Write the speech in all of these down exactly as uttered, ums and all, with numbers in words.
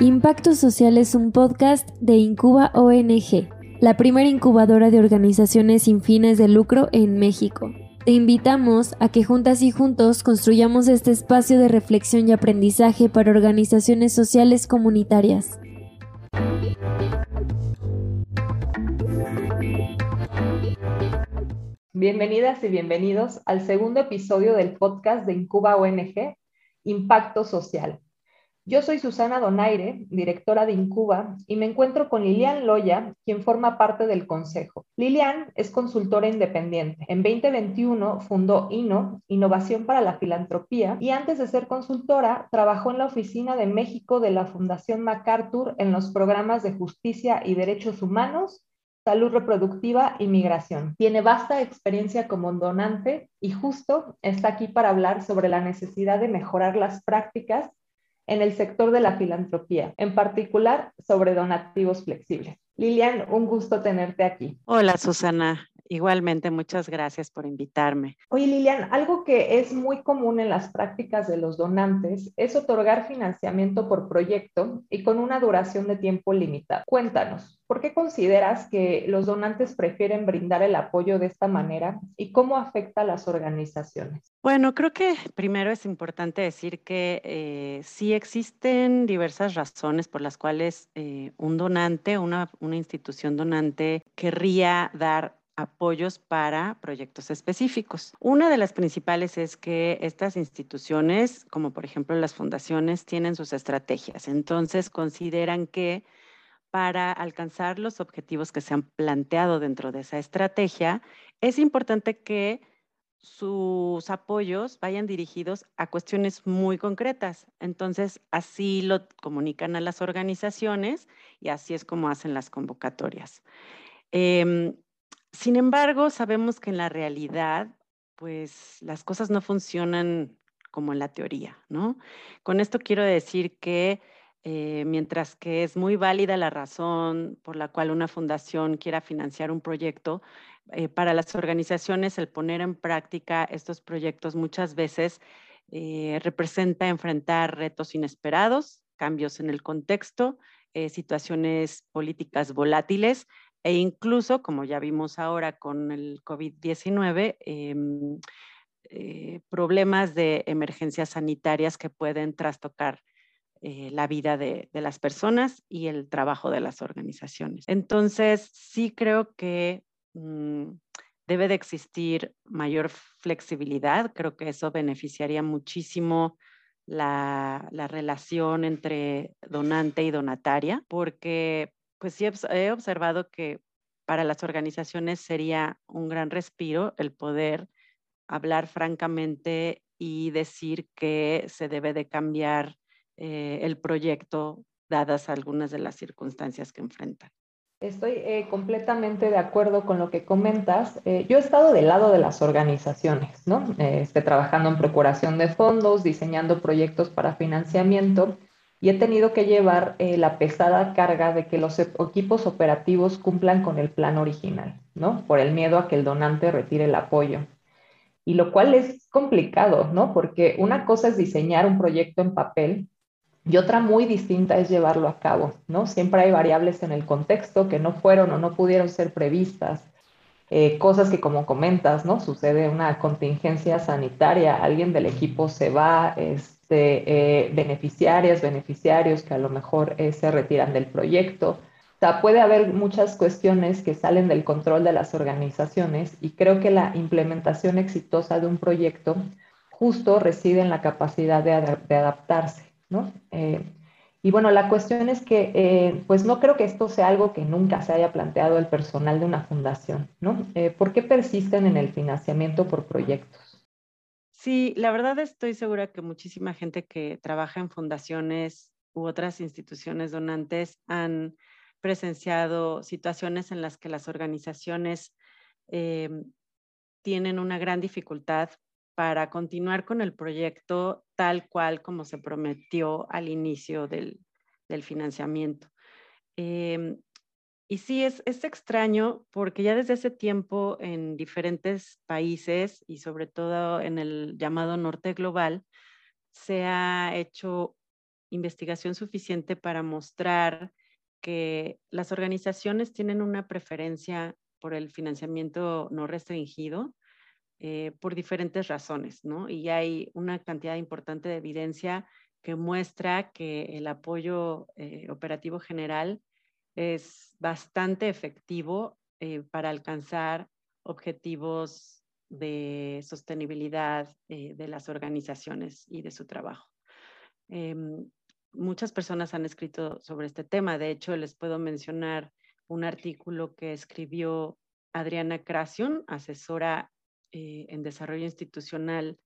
Impacto Social es un podcast de Incuba O N G, la primera incubadora de organizaciones sin fines de lucro en México. Te invitamos a que juntas y juntos construyamos este espacio de reflexión y aprendizaje para organizaciones sociales comunitarias. Bienvenidas y bienvenidos al segundo episodio del podcast de Incuba O N G, Impacto Social. Yo soy Susana Donaire, directora de Incuba, y me encuentro con Liliana Loya, quien forma parte del consejo. Liliana es consultora independiente. En veinte veintiuno fundó INNO, Innovación para la Filantropía, y antes de ser consultora, trabajó en la oficina de México de la Fundación MacArthur en los programas de Justicia y Derechos Humanos, Salud Reproductiva y Migración. Tiene vasta experiencia como donante y justo está aquí para hablar sobre la necesidad de mejorar las prácticas en el sector de la filantropía, en particular sobre donativos flexibles. Liliana, un gusto tenerte aquí. Hola, Susana. Igualmente, muchas gracias por invitarme. Oye, Liliana, algo que es muy común en las prácticas de los donantes es otorgar financiamiento por proyecto y con una duración de tiempo limitada. Cuéntanos, ¿por qué consideras que los donantes prefieren brindar el apoyo de esta manera y cómo afecta a las organizaciones? Bueno, creo que primero es importante decir que eh, sí existen diversas razones por las cuales eh, un donante, una, una institución donante querría dar apoyos para proyectos específicos. Una de las principales es que estas instituciones, como por ejemplo las fundaciones, tienen sus estrategias. Entonces consideran que para alcanzar los objetivos que se han planteado dentro de esa estrategia, es importante que sus apoyos vayan dirigidos a cuestiones muy concretas. Entonces así lo comunican a las organizaciones y así es como hacen las convocatorias. Eh, Sin embargo, sabemos que en la realidad, pues las cosas no funcionan como en la teoría, ¿no? Con esto quiero decir que eh, mientras que es muy válida la razón por la cual una fundación quiera financiar un proyecto, eh, para las organizaciones el poner en práctica estos proyectos muchas veces eh, representa enfrentar retos inesperados, cambios en el contexto, eh, situaciones políticas volátiles, e incluso, como ya vimos ahora con el covid diecinueve, eh, eh, problemas de emergencias sanitarias que pueden trastocar eh, la vida de, de las personas y el trabajo de las organizaciones. Entonces, sí creo que mmm, debe de existir mayor flexibilidad. Creo que eso beneficiaría muchísimo la, la relación entre donante y donataria, porque pues sí, he observado que para las organizaciones sería un gran respiro el poder hablar francamente y decir que se debe de cambiar eh, el proyecto dadas algunas de las circunstancias que enfrentan. Estoy eh, completamente de acuerdo con lo que comentas. Eh, yo he estado del lado de las organizaciones, ¿no? Eh, estoy trabajando en procuración de fondos, diseñando proyectos para financiamiento, y he tenido que llevar eh, la pesada carga de que los equipos operativos cumplan con el plan original, ¿no? Por el miedo a que el donante retire el apoyo. Y lo cual es complicado, ¿no? Porque una cosa es diseñar un proyecto en papel y otra muy distinta es llevarlo a cabo, ¿no? Siempre hay variables en el contexto que no fueron o no pudieron ser previstas. Eh, cosas que, como comentas, ¿no? Sucede una contingencia sanitaria, alguien del equipo se va, este, eh, beneficiarias, beneficiarios que a lo mejor eh, se retiran del proyecto. O sea, puede haber muchas cuestiones que salen del control de las organizaciones y creo que la implementación exitosa de un proyecto justo reside en la capacidad de, ad- de adaptarse, ¿no? Eh, Y bueno, la cuestión es que, eh, pues no creo que esto sea algo que nunca se haya planteado el personal de una fundación, ¿no? Eh, ¿por qué persisten en el financiamiento por proyectos? Sí, la verdad estoy segura que muchísima gente que trabaja en fundaciones u otras instituciones donantes han presenciado situaciones en las que las organizaciones eh, tienen una gran dificultad para continuar con el proyecto tal cual como se prometió al inicio del, del financiamiento. Eh, y sí, es, es extraño porque ya desde hace tiempo en diferentes países y sobre todo en el llamado norte global, se ha hecho investigación suficiente para mostrar que las organizaciones tienen una preferencia por el financiamiento no restringido eh, por diferentes razones, ¿no? Y hay una cantidad importante de evidencia que muestra que el apoyo eh, operativo general es bastante efectivo eh, para alcanzar objetivos de sostenibilidad eh, de las organizaciones y de su trabajo. Eh, muchas personas han escrito sobre este tema. De hecho, les puedo mencionar un artículo que escribió Adriana Cracion, asesora eh, en desarrollo institucional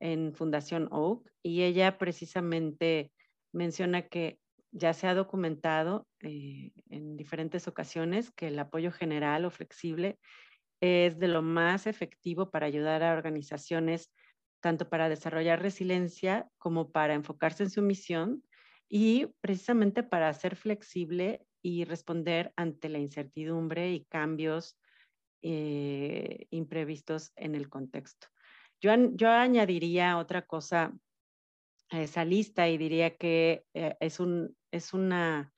en Fundación Oak, y ella precisamente menciona que ya se ha documentado eh, en diferentes ocasiones que el apoyo general o flexible es de lo más efectivo para ayudar a organizaciones tanto para desarrollar resiliencia como para enfocarse en su misión y precisamente para ser flexible y responder ante la incertidumbre y cambios eh, imprevistos en el contexto. Yo, yo añadiría otra cosa a esa lista y diría que eh, es, un, es una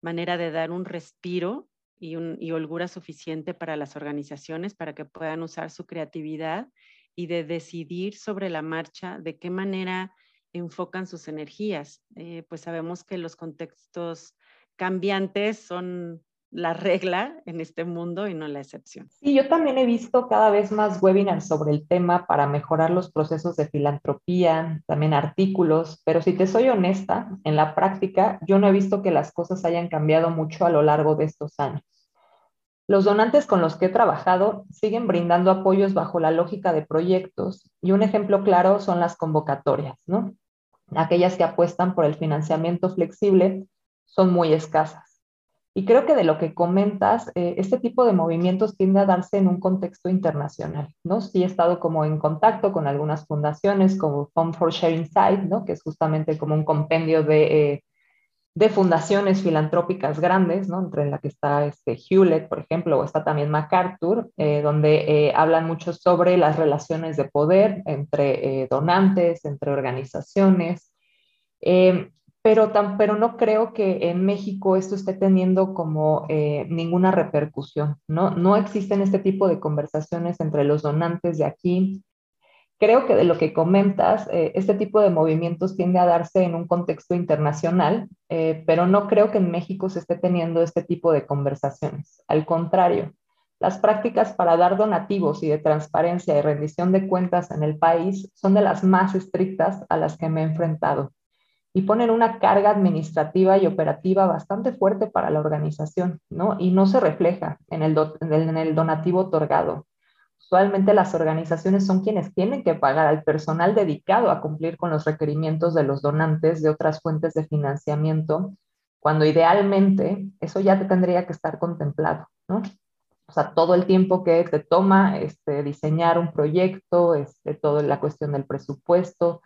manera de dar un respiro y, un, y holgura suficiente para las organizaciones para que puedan usar su creatividad y de decidir sobre la marcha de qué manera enfocan sus energías. Eh, pues sabemos que los contextos cambiantes son la regla en este mundo y no la excepción. Sí, yo también he visto cada vez más webinars sobre el tema para mejorar los procesos de filantropía, también artículos, pero si te soy honesta, en la práctica yo no he visto que las cosas hayan cambiado mucho a lo largo de estos años. Los donantes con los que he trabajado siguen brindando apoyos bajo la lógica de proyectos y un ejemplo claro son las convocatorias, ¿no? Aquellas que apuestan por el financiamiento flexible son muy escasas. Y creo que de lo que comentas, eh, este tipo de movimientos tiende a darse en un contexto internacional, ¿no? Sí he estado como en contacto con algunas fundaciones como Fund for Sharing Sight, ¿no? Que es justamente como un compendio de, eh, de fundaciones filantrópicas grandes, ¿no? Entre la que está este, Hewlett, por ejemplo, o está también MacArthur, eh, donde eh, hablan mucho sobre las relaciones de poder entre eh, donantes, entre organizaciones, eh, Pero, tan, pero no creo que en México esto esté teniendo como eh, ninguna repercusión, ¿no? No existen este tipo de conversaciones entre los donantes de aquí. Creo que de lo que comentas, eh, este tipo de movimientos tiende a darse en un contexto internacional, eh, pero no creo que en México se esté teniendo este tipo de conversaciones. Al contrario, las prácticas para dar donativos y de transparencia y rendición de cuentas en el país son de las más estrictas a las que me he enfrentado y ponen una carga administrativa y operativa bastante fuerte para la organización, ¿no? Y no se refleja en el, do, en el donativo otorgado. Usualmente las organizaciones son quienes tienen que pagar al personal dedicado a cumplir con los requerimientos de los donantes de otras fuentes de financiamiento, cuando idealmente eso ya te tendría que estar contemplado, ¿no? O sea, todo el tiempo que te toma este, diseñar un proyecto, este, toda la cuestión del presupuesto,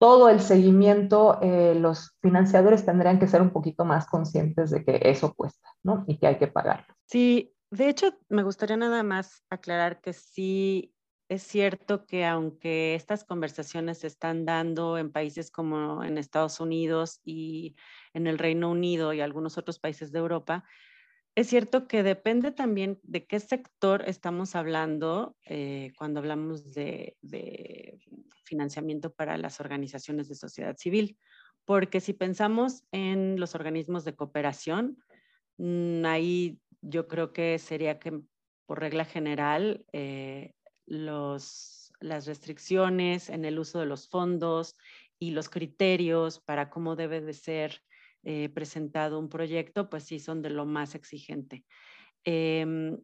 todo el seguimiento, eh, los financiadores tendrían que ser un poquito más conscientes de que eso cuesta, ¿no? Y que hay que pagarlo. Sí, de hecho, me gustaría nada más aclarar que sí es cierto que aunque estas conversaciones se están dando en países como en Estados Unidos y en el Reino Unido y algunos otros países de Europa, es cierto que depende también de qué sector estamos hablando eh, cuando hablamos de, de financiamiento para las organizaciones de sociedad civil, porque si pensamos en los organismos de cooperación, mmm, ahí yo creo que sería que por regla general eh, los, las restricciones en el uso de los fondos y los criterios para cómo debe de ser Eh, presentado un proyecto, pues sí son de lo más exigente. Eh,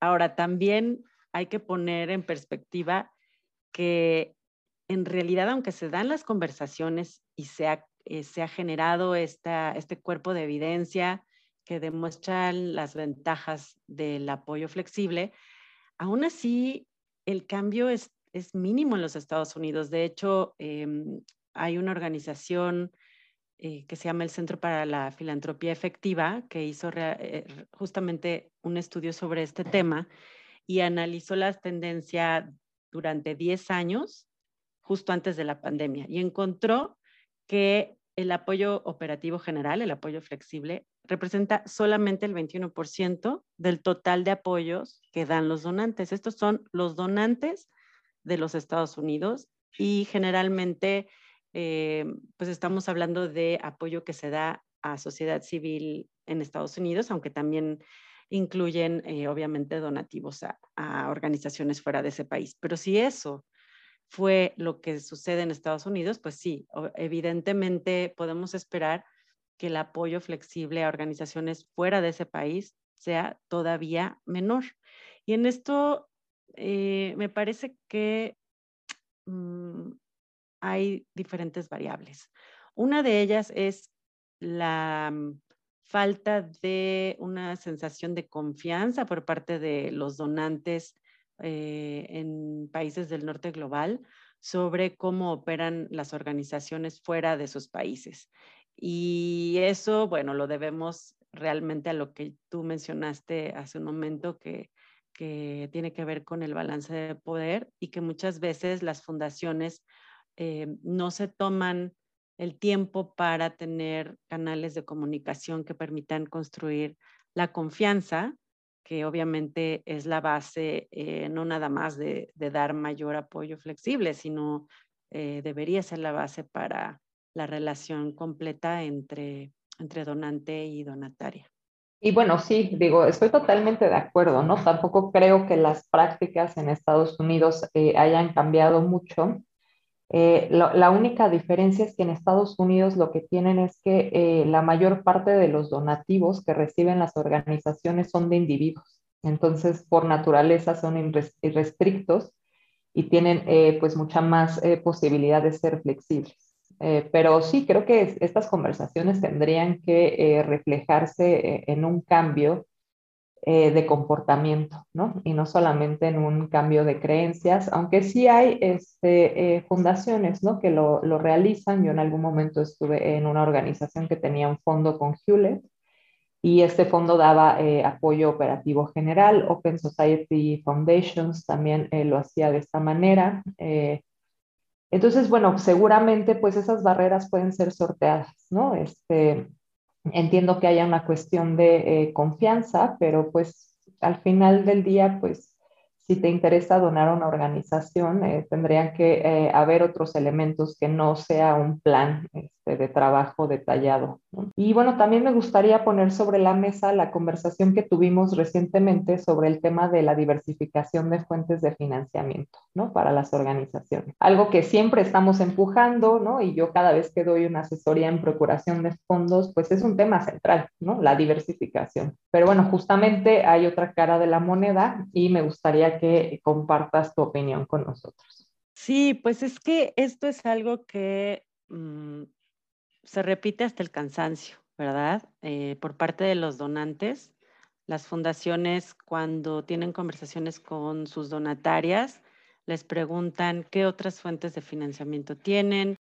ahora, también hay que poner en perspectiva que en realidad, aunque se dan las conversaciones y se ha, eh, se ha generado esta, este cuerpo de evidencia que demuestra las ventajas del apoyo flexible, aún así el cambio es, es mínimo en los Estados Unidos. De hecho, eh, hay una organización Eh, que se llama el Centro para la Filantropía Efectiva, que hizo re, eh, justamente un estudio sobre este tema y analizó las tendencias durante diez años justo antes de la pandemia y encontró que el apoyo operativo general, el apoyo flexible, representa solamente el veintiuno por ciento del total de apoyos que dan los donantes. Estos son los donantes de los Estados Unidos y generalmente eh, pues estamos hablando de apoyo que se da a sociedad civil en Estados Unidos, aunque también incluyen eh, obviamente donativos a, a organizaciones fuera de ese país. Pero si eso fue lo que sucede en Estados Unidos, pues sí, evidentemente podemos esperar que el apoyo flexible a organizaciones fuera de ese país sea todavía menor. Y en esto eh, me parece que um, hay diferentes variables. Una de ellas es la falta de una sensación de confianza por parte de los donantes eh, en países del norte global sobre cómo operan las organizaciones fuera de sus países. Y eso, bueno, lo debemos realmente a lo que tú mencionaste hace un momento, que, que tiene que ver con el balance de poder y que muchas veces las fundaciones eh, no se toman el tiempo para tener canales de comunicación que permitan construir la confianza, que obviamente es la base, eh, no nada más de, de dar mayor apoyo flexible, sino eh, debería ser la base para la relación completa entre, entre donante y donataria. Y bueno, sí, digo, estoy totalmente de acuerdo, ¿no? Tampoco creo que las prácticas en Estados Unidos eh, hayan cambiado mucho. Eh, lo, la única diferencia es que en Estados Unidos lo que tienen es que eh, la mayor parte de los donativos que reciben las organizaciones son de individuos. Entonces, por naturaleza son irrestrictos y tienen eh, pues mucha más eh, posibilidad de ser flexibles. Eh, pero sí, creo que es, estas conversaciones tendrían que eh, reflejarse eh, en un cambio Eh, de comportamiento, ¿no? Y no solamente en un cambio de creencias, aunque sí hay este, eh, fundaciones, ¿no? Que lo, lo realizan. Yo en algún momento estuve en una organización que tenía un fondo con Hewlett y este fondo daba eh, apoyo operativo general. Open Society Foundations también eh, lo hacía de esta manera. Eh, entonces, bueno, seguramente pues esas barreras pueden ser sorteadas, ¿no? Este... Entiendo que haya una cuestión de eh, confianza, pero pues al final del día, pues si te interesa donar a una organización, eh, tendrían que eh, haber otros elementos que no sea un plan este, de trabajo detallado, ¿no? Y bueno, también me gustaría poner sobre la mesa la conversación que tuvimos recientemente sobre el tema de la diversificación de fuentes de financiamiento, ¿no? Para las organizaciones. Algo que siempre estamos empujando, ¿no? Y yo cada vez que doy una asesoría en procuración de fondos, pues es un tema central, ¿no? La diversificación. Pero bueno, justamente hay otra cara de la moneda y me gustaría que compartas tu opinión con nosotros. Sí, pues es que esto es algo que mmm, se repite hasta el cansancio, ¿verdad? Eh, por parte de los donantes, las fundaciones cuando tienen conversaciones con sus donatarias, les preguntan qué otras fuentes de financiamiento tienen,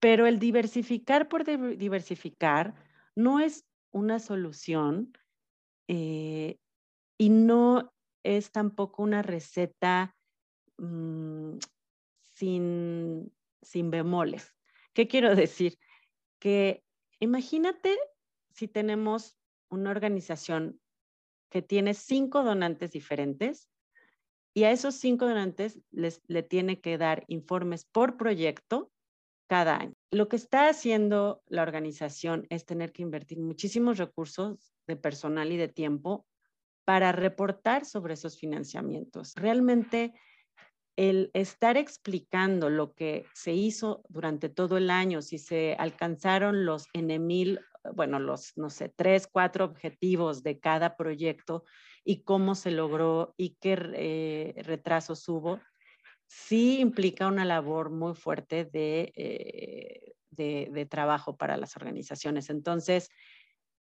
pero el diversificar por diversificar no es una solución eh, y no es tampoco una receta mmm, sin, sin bemoles. ¿Qué quiero decir? Que imagínate si tenemos una organización que tiene cinco donantes diferentes y a esos cinco donantes les, le tiene que dar informes por proyecto cada año. Lo que está haciendo la organización es tener que invertir muchísimos recursos de personal y de tiempo para reportar sobre esos financiamientos. Realmente, el estar explicando lo que se hizo durante todo el año, si se alcanzaron los N mil, bueno, los, no sé, tres, cuatro objetivos de cada proyecto y cómo se logró y qué eh, retrasos hubo, sí implica una labor muy fuerte de, eh, de, de trabajo para las organizaciones. Entonces,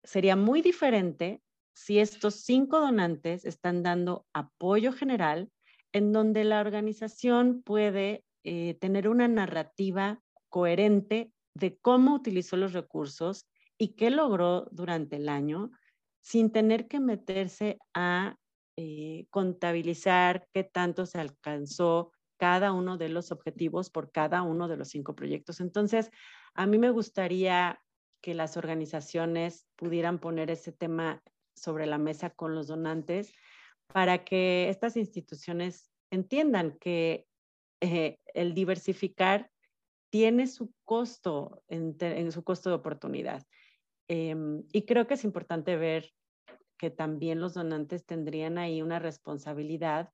sería muy diferente si estos cinco donantes están dando apoyo general en donde la organización puede eh, tener una narrativa coherente de cómo utilizó los recursos y qué logró durante el año sin tener que meterse a eh, contabilizar qué tanto se alcanzó, cada uno de los objetivos por cada uno de los cinco proyectos. Entonces, a mí me gustaría que las organizaciones pudieran poner ese tema sobre la mesa con los donantes para que estas instituciones entiendan que eh, el diversificar tiene su costo, en, te, en su costo de oportunidad. Eh, y creo que es importante ver que también los donantes tendrían ahí una responsabilidad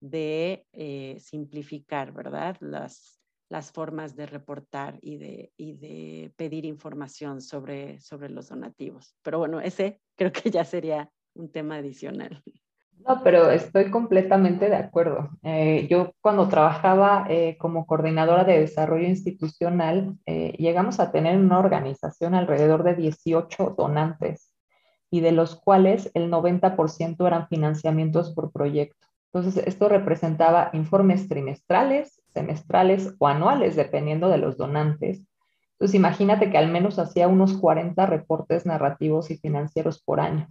de eh, simplificar, ¿verdad? Las, las formas de reportar y de, y de pedir información sobre, sobre los donativos. Pero bueno, ese creo que ya sería un tema adicional. No, pero estoy completamente de acuerdo. Eh, yo cuando trabajaba eh, como coordinadora de desarrollo institucional, eh, llegamos a tener una organización alrededor de dieciocho donantes y de los cuales el noventa por ciento eran financiamientos por proyecto. Entonces, esto representaba informes trimestrales, semestrales o anuales, dependiendo de los donantes. Entonces, imagínate que al menos hacía unos cuarenta reportes narrativos y financieros por año.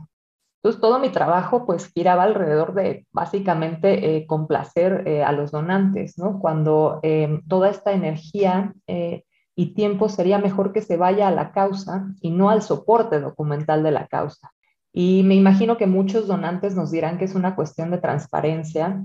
Entonces, todo mi trabajo pues giraba alrededor de básicamente eh, complacer eh, a los donantes, ¿no? Cuando eh, toda esta energía eh, y tiempo sería mejor que se vaya a la causa y no al soporte documental de la causa. Y me imagino que muchos donantes nos dirán que es una cuestión de transparencia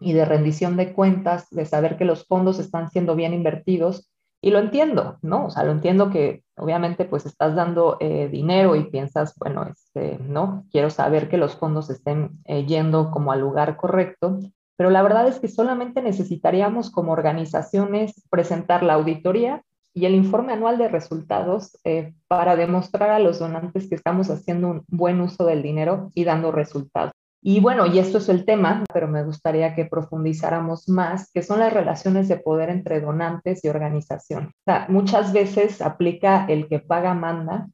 y de rendición de cuentas, de saber que los fondos están siendo bien invertidos. Y lo entiendo, ¿no? O sea, lo entiendo que obviamente pues estás dando eh, dinero y piensas, bueno, este, ¿no? Quiero saber que los fondos estén eh, yendo como al lugar correcto. Pero la verdad es que solamente necesitaríamos como organizaciones presentar la auditoría y el informe anual de resultados eh, para demostrar a los donantes que estamos haciendo un buen uso del dinero y dando resultados. Y bueno, y esto es el tema, pero me gustaría que profundizáramos más, que son las relaciones de poder entre donantes y organización. O sea, muchas veces aplica el que paga manda,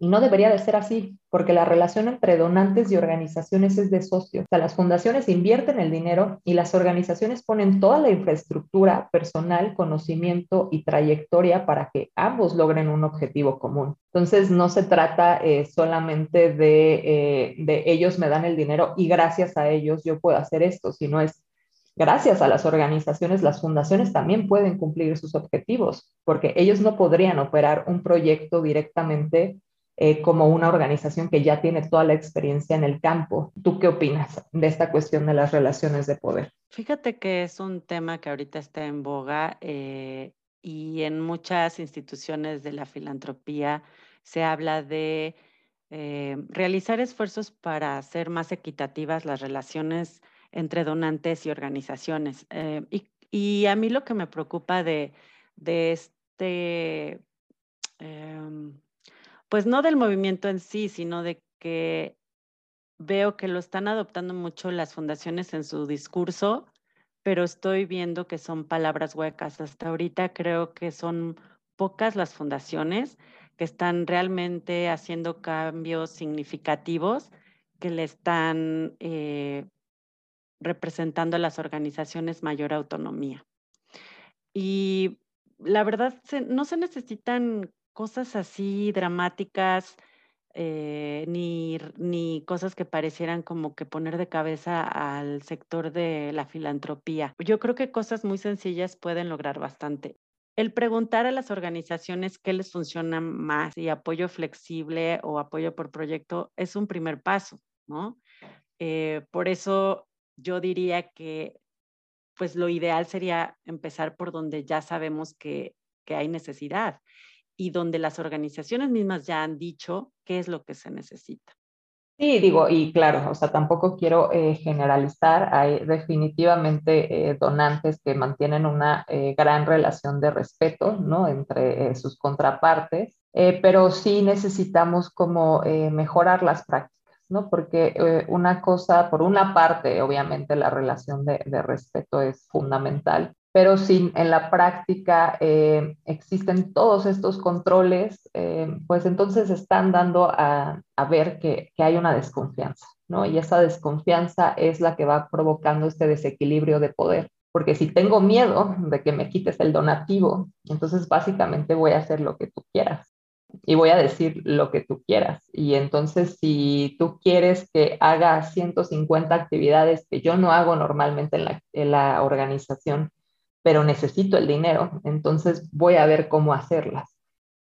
y no debería de ser así, porque la relación entre donantes y organizaciones es de socios. O sea, las fundaciones invierten el dinero y las organizaciones ponen toda la infraestructura, personal, conocimiento y trayectoria para que ambos logren un objetivo común. Entonces, no se trata eh, solamente de, eh, de ellos me dan el dinero y gracias a ellos yo puedo hacer esto, sino es gracias a las organizaciones, las fundaciones también pueden cumplir sus objetivos, porque ellos no podrían operar un proyecto directamente Eh, como una organización que ya tiene toda la experiencia en el campo. ¿Tú qué opinas de esta cuestión de las relaciones de poder? Fíjate que es un tema que ahorita está en boga eh, y en muchas instituciones de la filantropía se habla de eh, realizar esfuerzos para hacer más equitativas las relaciones entre donantes y organizaciones. Eh, y, y a mí lo que me preocupa de, de este... Eh, pues no del movimiento en sí, sino de que veo que lo están adoptando mucho las fundaciones en su discurso, pero estoy viendo que son palabras huecas. Hasta ahorita creo que son pocas las fundaciones que están realmente haciendo cambios significativos que le están eh, representando a las organizaciones mayor autonomía. Y la verdad, no se necesitan cosas así dramáticas, eh, ni, ni cosas que parecieran como que poner de cabeza al sector de la filantropía. Yo creo que cosas muy sencillas pueden lograr bastante. El preguntar a las organizaciones qué les funciona más, si apoyo flexible o apoyo por proyecto, es un primer paso, ¿no? Eh, por eso yo diría que pues lo ideal sería empezar por donde ya sabemos que, que hay necesidad y donde las organizaciones mismas ya han dicho qué es lo que se necesita. Sí, digo, y claro, o sea, tampoco quiero eh, generalizar. Hay definitivamente eh, donantes que mantienen una eh, gran relación de respeto, ¿no? Entre eh, sus contrapartes, eh, pero sí necesitamos como eh, mejorar las prácticas, ¿no? Porque eh, una cosa, por una parte, obviamente la relación de, de respeto es fundamental, pero si en la práctica eh, existen todos estos controles, eh, pues entonces están dando a, a ver que, que hay una desconfianza, ¿no? Y esa desconfianza es la que va provocando este desequilibrio de poder, porque si tengo miedo de que me quites el donativo, entonces básicamente voy a hacer lo que tú quieras. y voy a decir lo que tú quieras. Y entonces, si tú quieres que haga ciento cincuenta actividades que yo no hago normalmente en la, en la organización, pero necesito el dinero, entonces voy a ver cómo hacerlas.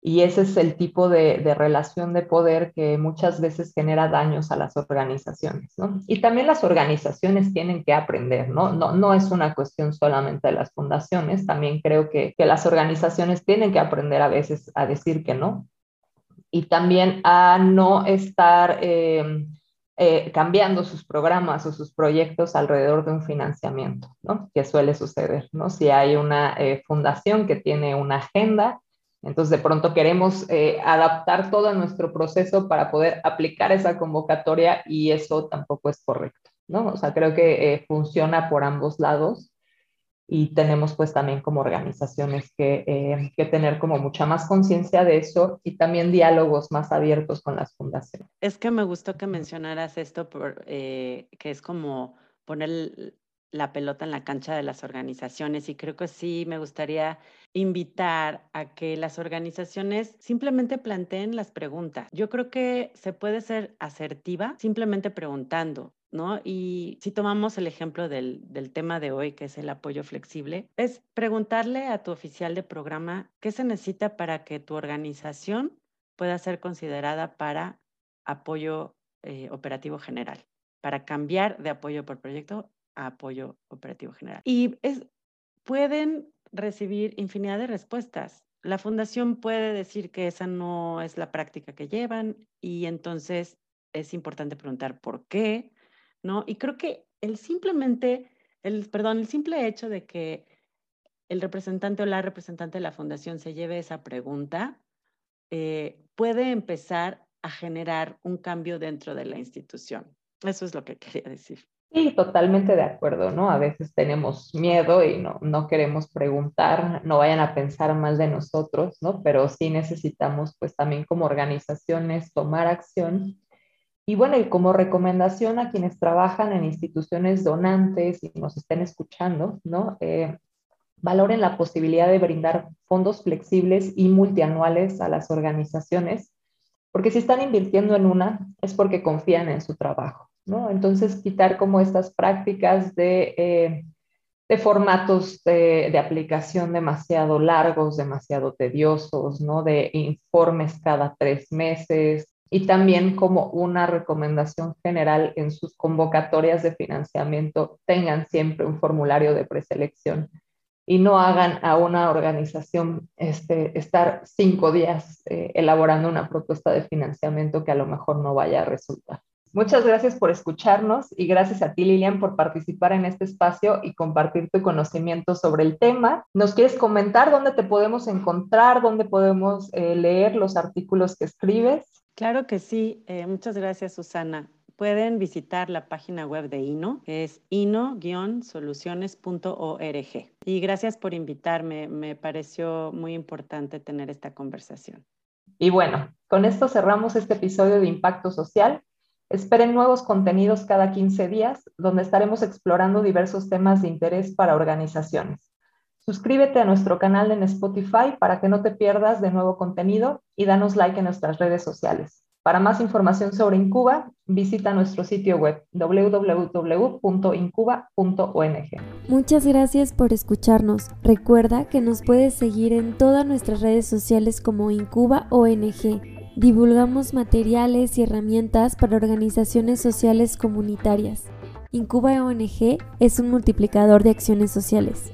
Y ese es el tipo de, de relación de poder que muchas veces genera daños a las organizaciones, ¿no? Y también las organizaciones tienen que aprender, ¿no? No, no es una cuestión solamente de las fundaciones, también creo que, que las organizaciones tienen que aprender a veces a decir que no. Y también a no estar eh, eh, cambiando sus programas o sus proyectos alrededor de un financiamiento, ¿no? Que suele suceder, ¿no? Si hay una eh, fundación que tiene una agenda, entonces, de pronto queremos eh, adaptar todo nuestro proceso para poder aplicar esa convocatoria y eso tampoco es correcto, ¿no? O sea, creo que eh, funciona por ambos lados y tenemos pues también como organizaciones que, eh, que tener como mucha más conciencia de eso y también diálogos más abiertos con las fundaciones. Es que me gustó que mencionaras esto, por, eh, que es como poner... el... la pelota en la cancha de las organizaciones, y creo que sí me gustaría invitar a que las organizaciones simplemente planteen las preguntas. Yo creo que se puede ser asertiva simplemente preguntando, ¿no? Y si tomamos el ejemplo del, del tema de hoy, que es el apoyo flexible, es preguntarle a tu oficial de programa qué se necesita para que tu organización pueda ser considerada para apoyo eh, operativo general, para cambiar de apoyo por proyecto a apoyo operativo general. Y es, pueden recibir infinidad de respuestas. La fundación puede decir que esa no es la práctica que llevan y entonces es importante preguntar por qué, ¿no? Y creo que el simplemente, el, perdón, el simple hecho de que el representante o la representante de la fundación se lleve esa pregunta eh, puede empezar a generar un cambio dentro de la institución. Eso es lo que quería decir. Sí, totalmente de acuerdo, ¿no? A veces tenemos miedo y no, no queremos preguntar, no vayan a pensar mal de nosotros, ¿no? Pero sí necesitamos, pues, también como organizaciones tomar acción. Y bueno, y como recomendación a quienes trabajan en instituciones donantes y nos estén escuchando, ¿no? Eh, valoren la posibilidad de brindar fondos flexibles y multianuales a las organizaciones, porque si están invirtiendo en una es porque confían en su trabajo, ¿no? Entonces, quitar como estas prácticas de, eh, de formatos de, de aplicación demasiado largos, demasiado tediosos, ¿no? De informes cada tres meses y también como una recomendación general en sus convocatorias de financiamiento, tengan siempre un formulario de preselección y no hagan a una organización este, estar cinco días eh, elaborando una propuesta de financiamiento que a lo mejor no vaya a resultar. Muchas gracias por escucharnos y gracias a ti, Lilian, por participar en este espacio y compartir tu conocimiento sobre el tema. ¿Nos quieres comentar dónde te podemos encontrar, dónde podemos eh, leer los artículos que escribes? Claro que sí. Eh, muchas gracias, Susana. Pueden visitar la página web de INNO, que es inno guión soluciones punto org. Y gracias por invitarme. Me pareció muy importante tener esta conversación. Y bueno, con esto cerramos este episodio de Impacto Social. Esperen nuevos contenidos cada quince días, donde estaremos explorando diversos temas de interés para organizaciones. Suscríbete a nuestro canal en Spotify para que no te pierdas de nuevo contenido y danos like en nuestras redes sociales. Para más información sobre Incuba, visita nuestro sitio web doble u doble u doble u punto incuba punto o ene ge. Muchas gracias por escucharnos. Recuerda que nos puedes seguir en todas nuestras redes sociales como Incuba O N G. Divulgamos materiales y herramientas para organizaciones sociales comunitarias. Incuba O N G es un multiplicador de acciones sociales.